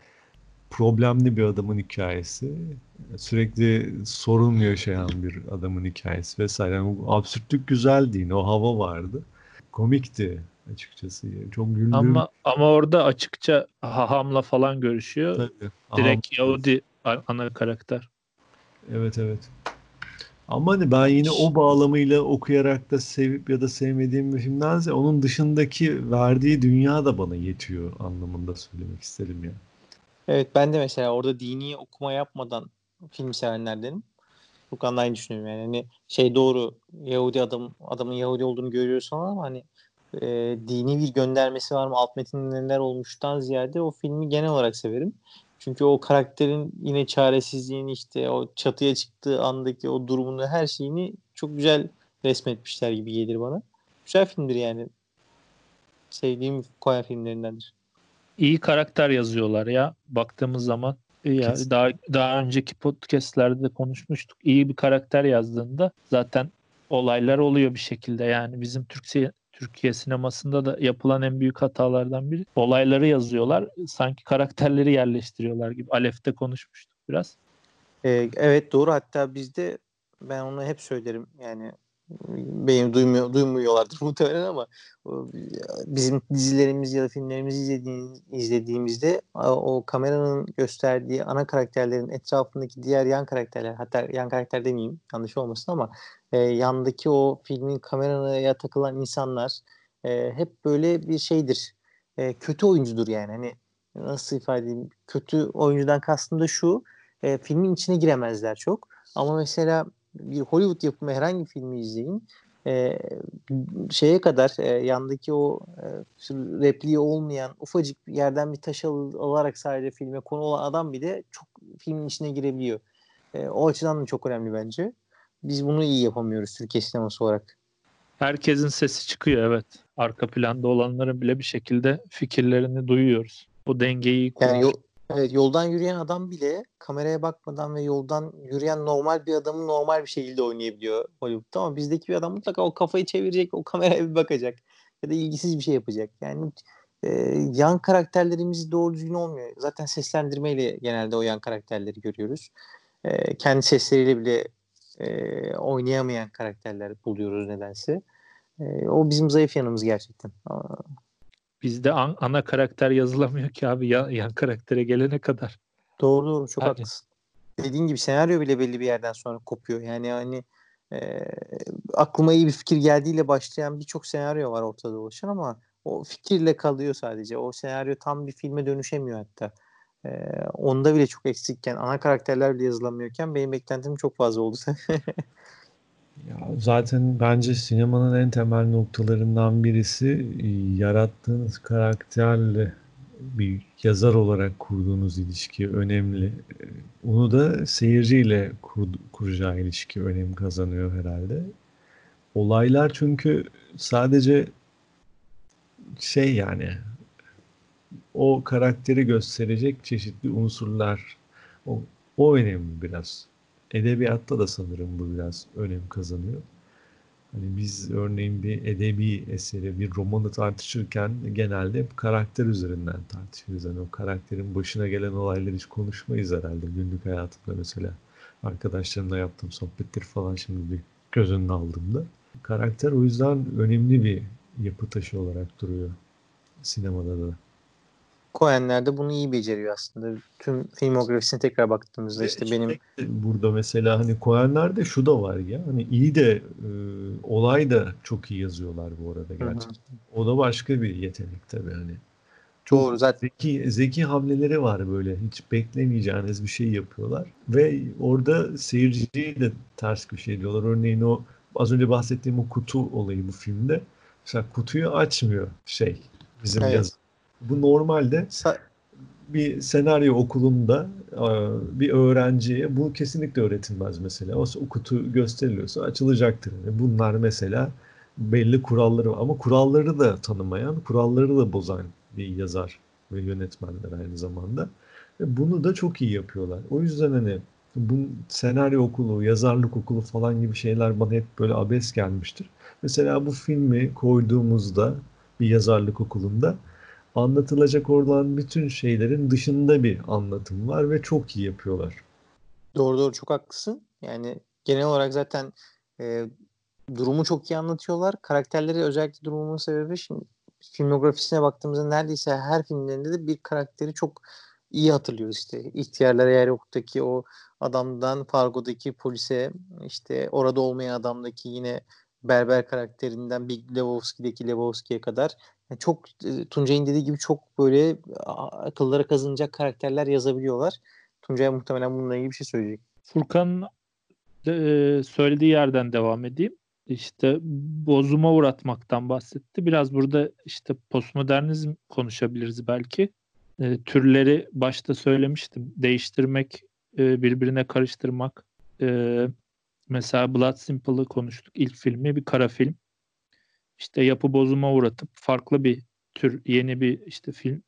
problemli bir adamın hikayesi, sürekli sorunlu yaşayan bir adamın hikayesi vesaire. Yani bu absürtlük güzeldi yine, o hava vardı. Komikti açıkçası. Çok güldüm. Ama orada açıkça hahamla falan görüşüyor. Tabii, direkt Yahudi ana karakter. Evet. Ama hani ben yine o bağlamıyla okuyarak da sevip ya da sevmediğim bir filmdense onun dışındaki verdiği dünya da bana yetiyor anlamında söylemek isterim yani. Evet, ben de mesela orada dini okuma yapmadan film sevenlerdenim. Furkan'la aynı düşünüyorum yani. Hani şey doğru, Yahudi adamın Yahudi olduğunu görüyorsun ama hani dini bir göndermesi var mı, alt metinde neler olmuştan ziyade o filmi genel olarak severim. Çünkü o karakterin yine çaresizliğini, işte o çatıya çıktığı andaki o durumunu, her şeyini çok güzel resmetmişler gibi gelir bana. Güzel filmdir yani. sevdiğim Coen filmlerindendir. İyi karakter yazıyorlar ya. Baktığımız zaman ya, daha önceki podcastlerde de konuşmuştuk. İyi bir karakter yazdığında zaten olaylar oluyor bir şekilde. Yani bizim Türkiye sinemasında da yapılan en büyük hatalardan biri. Olayları yazıyorlar. Sanki karakterleri yerleştiriyorlar gibi. Alef'te konuşmuştuk biraz. Evet doğru. Hatta bizde ben onu hep söylerim. Yani benim duymuyorlardır muhtemelen ama bizim dizilerimiz ya da filmlerimizi izlediğimizde o kameranın gösterdiği ana karakterlerin etrafındaki diğer yan karakterler, hatta yan karakter demeyeyim yanlış olmasın ama yandaki o filmin kameraya takılan insanlar hep böyle bir şeydir, kötü oyuncudur yani. Hani nasıl ifade edeyim, kötü oyuncudan kastım da şu, filmin içine giremezler çok ama mesela bir Hollywood yapımı herhangi bir filmi izleyin, şeye kadar yandaki o repliği olmayan ufacık yerden bir taş alarak sadece filme konu olan adam bile çok filmin içine girebiliyor. O açıdan da çok önemli bence. Biz bunu iyi yapamıyoruz Türkiye sineması olarak. Herkesin sesi çıkıyor, evet. Arka planda olanların bile bir şekilde fikirlerini duyuyoruz. Bu dengeyi evet, yoldan yürüyen adam bile kameraya bakmadan ve yoldan yürüyen normal bir adamı normal bir şekilde oynayabiliyor Hollywood'da ama bizdeki bir adam mutlaka o kafayı çevirecek, o kameraya bir bakacak ya da ilgisiz bir şey yapacak. Yani yan karakterlerimiz doğru düzgün olmuyor. Zaten seslendirmeyle genelde o yan karakterleri görüyoruz. Kendi sesleriyle bile oynayamayan karakterler buluyoruz nedense. O bizim zayıf yanımız gerçekten. Bizde ana karakter yazılamıyor ki abi, yan karaktere gelene kadar. Doğru çok haklısın. Dediğin gibi senaryo bile belli bir yerden sonra kopuyor. Yani hani aklıma iyi bir fikir geldiğiyle başlayan birçok senaryo var ortada oluşan ama o fikirle kalıyor sadece. O senaryo tam bir filme dönüşemiyor hatta. Onda bile çok eksikken, ana karakterler bile yazılamıyorken benim beklentim çok fazla oldu. Ya zaten bence sinemanın en temel noktalarından birisi yarattığınız karakterle bir yazar olarak kurduğunuz ilişki önemli. Onu da seyirciyle kuracağı ilişki önem kazanıyor herhalde. Olaylar çünkü sadece şey yani o karakteri gösterecek çeşitli unsurlar o önemli biraz. Edebiyatta da sanırım bu biraz önem kazanıyor. Hani biz örneğin bir edebi eseri, bir romanı tartışırken genelde hep karakter üzerinden tartışırız. Yani o karakterin başına gelen olayları hiç konuşmayız herhalde günlük hayatımda mesela. Arkadaşlarımla yaptığım sohbetleri falan şimdi bir göz önüne aldığımda. Karakter o yüzden önemli bir yapı taşı olarak duruyor sinemada da. Coenler de bunu iyi beceriyor aslında. Tüm filmografisine tekrar baktığımızda işte benim... Burada mesela hani Coenlerde şu da var ya, hani iyi de olay da çok iyi yazıyorlar bu arada gerçekten. Hı-hı. O da başka bir yetenek tabii hani. Çok doğru, zaten. Zeki hamleleri var böyle. Hiç beklemeyeceğiniz bir şey yapıyorlar. Ve orada seyirciyi de ters köşe ediyorlar. Örneğin o az önce bahsettiğim o kutu olayı bu filmde. Mesela kutuyu açmıyor bizim evet. Yazı. Bu normalde bir senaryo okulunda bir öğrenciye bu kesinlikle öğretilmez mesela. O kutu gösteriliyorsa açılacaktır. Bunlar mesela belli kuralları var. Ama kuralları da tanımayan, kuralları da bozan bir yazar ve yönetmenler aynı zamanda. Bunu da çok iyi yapıyorlar. O yüzden hani bu senaryo okulu, yazarlık okulu falan gibi şeyler bana hep böyle abes gelmiştir. Mesela bu filmi koyduğumuzda bir yazarlık okulunda anlatılacak olan bütün şeylerin dışında bir anlatım var ve çok iyi yapıyorlar. Doğru çok haklısın. Yani genel olarak zaten durumu çok iyi anlatıyorlar. Karakterleri özellikle durumunun sebebi, şimdi filmografisine baktığımızda neredeyse her filmlerinde de bir karakteri çok iyi hatırlıyoruz işte. İhtiyarlara Yer Yok'taki o adamdan Fargo'daki polise, işte orada olmayan adamdaki yine berber karakterinden Big Lebowski'deki Lebowski'ye kadar çok, Tuncay'ın dediği gibi çok böyle akıllara kazınacak karakterler yazabiliyorlar. Tuncay muhtemelen bununla ilgili bir şey söyleyecek. Furkan'ın söylediği yerden devam edeyim. İşte bozuma uğratmaktan bahsetti. Biraz burada işte postmodernizm konuşabiliriz belki. Türleri başta söylemiştim. Değiştirmek, birbirine karıştırmak. Mesela Blood Simple'ı konuştuk. İlk filmi bir kara film. İşte yapı bozuma uğratıp farklı bir tür yeni bir işte film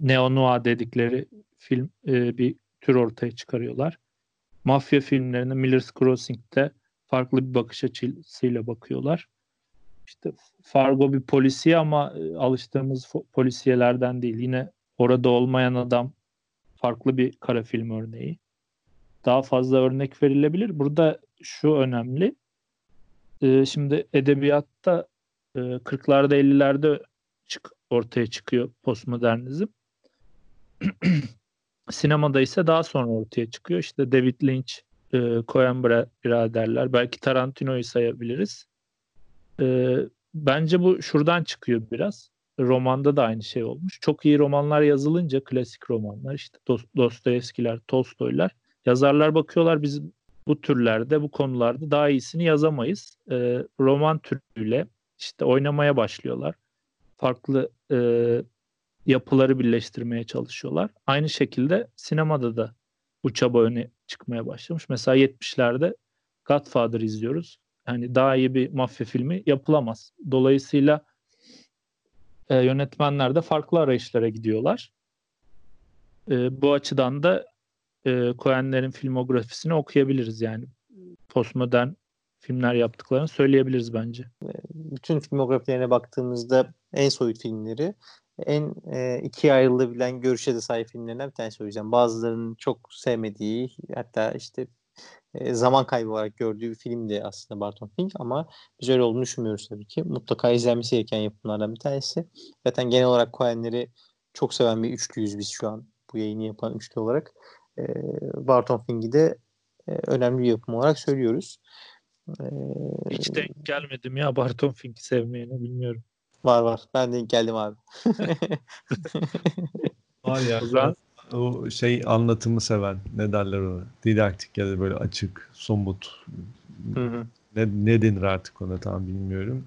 neo-noir dedikleri film bir tür ortaya çıkarıyorlar. Mafya filmlerine Miller's Crossing'te farklı bir bakış açısıyla bakıyorlar. İşte Fargo bir polisiye ama alıştığımız polisiyelerden değil. Yine Orada Olmayan Adam farklı bir kara film örneği. Daha fazla örnek verilebilir. Burada şu önemli. Şimdi edebiyatta 40'larda 50'lerde ortaya çıkıyor postmodernizm. Sinemada ise daha sonra ortaya çıkıyor. İşte David Lynch, Coen biraderler, belki Tarantino'yu sayabiliriz. Bence bu şuradan çıkıyor biraz. Romanda da aynı şey olmuş. Çok iyi romanlar yazılınca, klasik romanlar, işte Dostoyevskiler, Tolstoylar, yazarlar bakıyorlar biz bu türlerde, bu konularda daha iyisini yazamayız. Roman türüyle işte oynamaya başlıyorlar. Farklı yapıları birleştirmeye çalışıyorlar. Aynı şekilde sinemada da bu çaba öne çıkmaya başlamış. Mesela 70'lerde Godfather izliyoruz. Yani daha iyi bir mafya filmi yapılamaz. Dolayısıyla yönetmenler de farklı arayışlara gidiyorlar. Bu açıdan da Coen'lerin filmografisini okuyabiliriz. Yani postmodern filmler yaptıklarını söyleyebiliriz bence. Bütün filmografilerine baktığımızda en soyut filmleri, en ikiye ayrılabilen görüşe de sahip filmlerinden bir tanesi söyleyeceğim. Bazılarının çok sevmediği, hatta işte zaman kaybı olarak gördüğü bir film de aslında Barton Fink, ama biz öyle olduğunu düşünmüyoruz tabii ki. Mutlaka izlenmesi gereken yapımlardan bir tanesi. Zaten genel olarak Coen'leri çok seven bir üçlüyüz biz şu an, bu yayını yapan üçlü olarak. Barton Fink'i de önemli bir yapım olarak söylüyoruz. Hiç denk gelmedim ya Barton Fink'i sevmeyene, bilmiyorum. Var. Ben de geldim abi. Var ya. O anlatımı seven, ne derler ona? Didaktik ya da böyle açık, somut. Hı-hı. Ne denir artık ona, tam bilmiyorum.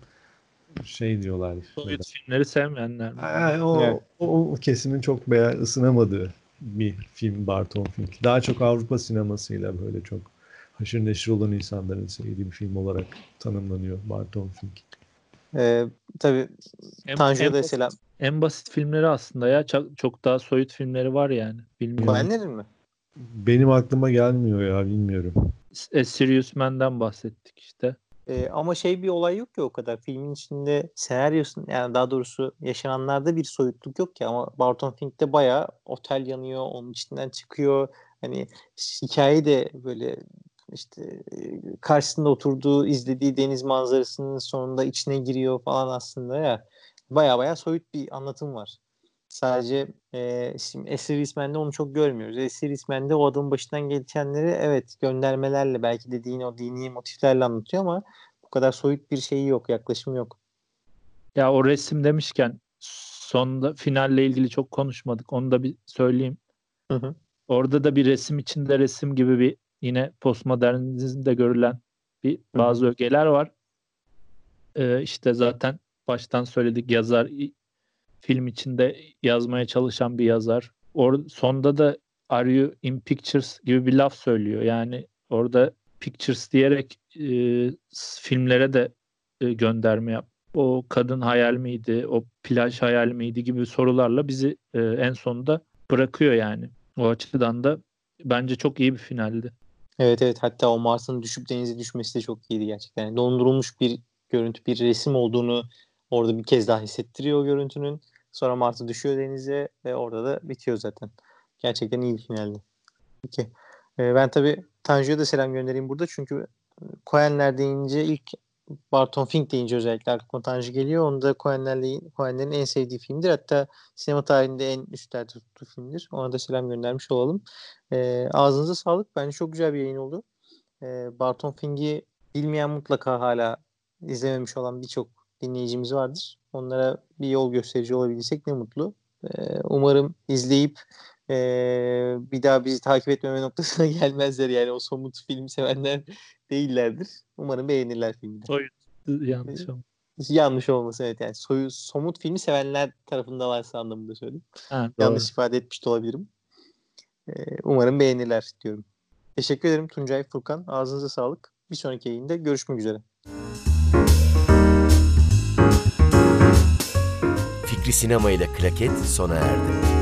Diyorlar. Sovyet filmleri sevmeyenler mi? Yani o kesimin çok ısınamadığı bir film Barton Fink. Daha çok Avrupa sinemasıyla böyle çok haşır neşir olan insanların sevdiği bir film olarak tanımlanıyor Barton Fink. Tabii Tanju'ya da selam. En basit filmleri aslında ya. Çok daha soyut filmleri var yani. Coen'lerin mi? Benim aklıma gelmiyor ya, bilmiyorum. A Serious Man'den bahsettik işte. Ama bir olay yok ki o kadar. Filmin içinde senaryosun, yani daha doğrusu yaşananlarda bir soyutluk yok ki. Ama Barton Fink'te bayağı otel yanıyor, onun içinden çıkıyor. Hani hikaye de böyle işte karşısında oturduğu, izlediği deniz manzarasının sonunda içine giriyor falan aslında ya. Baya soyut bir anlatım var. Sadece şimdi A Serious Man'de onu çok görmüyoruz. A Serious Man'de o adamın başından geçenleri göndermelerle, belki dediğin o dini motiflerle anlatıyor ama bu kadar soyut bir yok, yaklaşım yok. Ya o resim demişken sonda finalle ilgili çok konuşmadık. Onu da bir söyleyeyim. Hı. Orada da bir resim içinde resim gibi bir yine postmodernizmde görülen bazı ögeler var. İşte zaten baştan söyledik, yazar film içinde yazmaya çalışan bir yazar. Sonda da "Are you in pictures?" gibi bir laf söylüyor. Yani orada pictures diyerek filmlere de gönderme yap. O kadın hayal miydi? O plaj hayal miydi? Gibi sorularla bizi en sonunda bırakıyor yani. O açıdan da bence çok iyi bir finaldi. Evet. Hatta o Mars'ın düşüp denize düşmesi de çok iyiydi gerçekten. Yani dondurulmuş bir görüntü, bir resim olduğunu orada bir kez daha hissettiriyor o görüntünün. Sonra Mars'ı düşüyor denize ve orada da bitiyor zaten. Gerçekten iyi bir finaldi. Peki. Ben tabii Tanju'ya da selam göndereyim burada. Çünkü Coen'ler deyince, ilk Barton Fink deyince özellikle aklıma Tanju geliyor. Onu da Coen'lerin en sevdiği filmdir. Hatta sinema tarihinde en üstlerde tuttuğu filmdir. Ona da selam göndermiş olalım. Ağzınıza sağlık. Bence çok güzel bir yayın oldu. Barton Fink'i bilmeyen, mutlaka hala izlememiş olan birçok dinleyicimiz vardır. Onlara bir yol gösterici olabilsek ne mutlu. Umarım izleyip bir daha bizi takip etmeme noktasına gelmezler. Yani o somut film sevenler değillerdir. Umarım beğenirler filmi. Soyut, yanlış olmasın. Yanlış olmasın, evet. Yani somut filmi sevenler tarafında varsa anlamında söyleyeyim. Ha, yanlış ifade etmiş de olabilirim. Umarım beğenirler diyorum. Teşekkür ederim Tuncay, Furkan. Ağzınıza sağlık. Bir sonraki yayında görüşmek üzere. Fikri Sinema ile Klaket sona erdi.